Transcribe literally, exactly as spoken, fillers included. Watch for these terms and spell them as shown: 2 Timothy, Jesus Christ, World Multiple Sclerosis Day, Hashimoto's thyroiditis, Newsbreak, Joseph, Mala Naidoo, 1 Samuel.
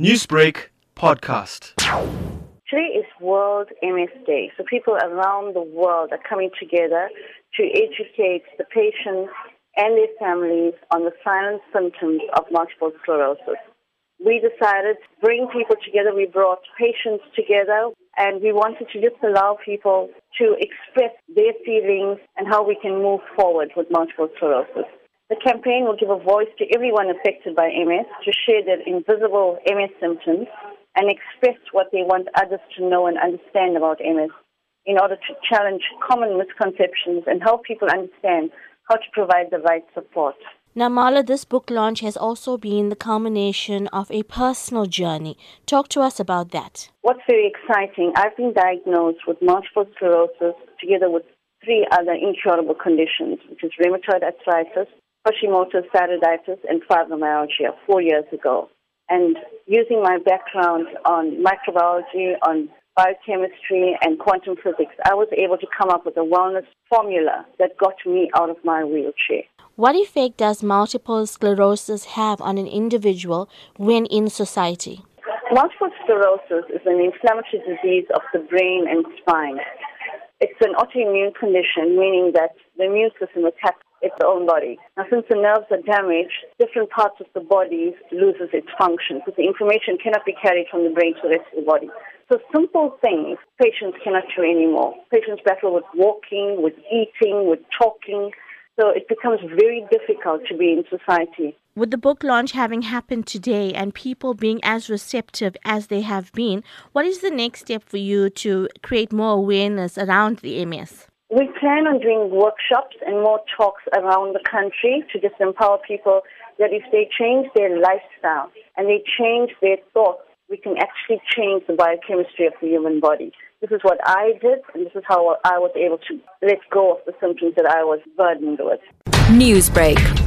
Newsbreak podcast. Today is World M S Day, so people around the world are coming together to educate the patients and their families on the silent symptoms of multiple sclerosis. We decided to bring people together, we brought patients together, and we wanted to just allow people to express their feelings and how we can move forward with multiple sclerosis. The campaign will give a voice to everyone affected by M S to share their invisible M S symptoms and express what they want others to know and understand about M S in order to challenge common misconceptions and help people understand how to provide the right support. Now, Mala, this book launch has also been the culmination of a personal journey. Talk to us about that. What's very exciting, I've been diagnosed with multiple sclerosis together with three other incurable conditions, which is rheumatoid arthritis, Hashimoto's thyroiditis, and fibromyalgia four years ago. And using my background on microbiology, on biochemistry, and quantum physics, I was able to come up with a wellness formula that got me out of my wheelchair. What effect does multiple sclerosis have on an individual when in society? Multiple sclerosis is an inflammatory disease of the brain and spine. It's an autoimmune condition, meaning that the immune system attacks its own body. Now, since the nerves are damaged, different parts of the body loses its function because the information cannot be carried from the brain to the rest of the body. So simple things patients cannot do anymore. Patients battle with walking, with eating, with talking. So it becomes very difficult to be in society. With the book launch having happened today and people being as receptive as they have been, what is the next step for you to create more awareness around the M S? We plan on doing workshops and more talks around the country to just empower people that if they change their lifestyle and they change their thoughts, we can actually change the biochemistry of the human body. This is what I did, and this is how I was able to let go of the symptoms that I was burdened with. Newsbreak.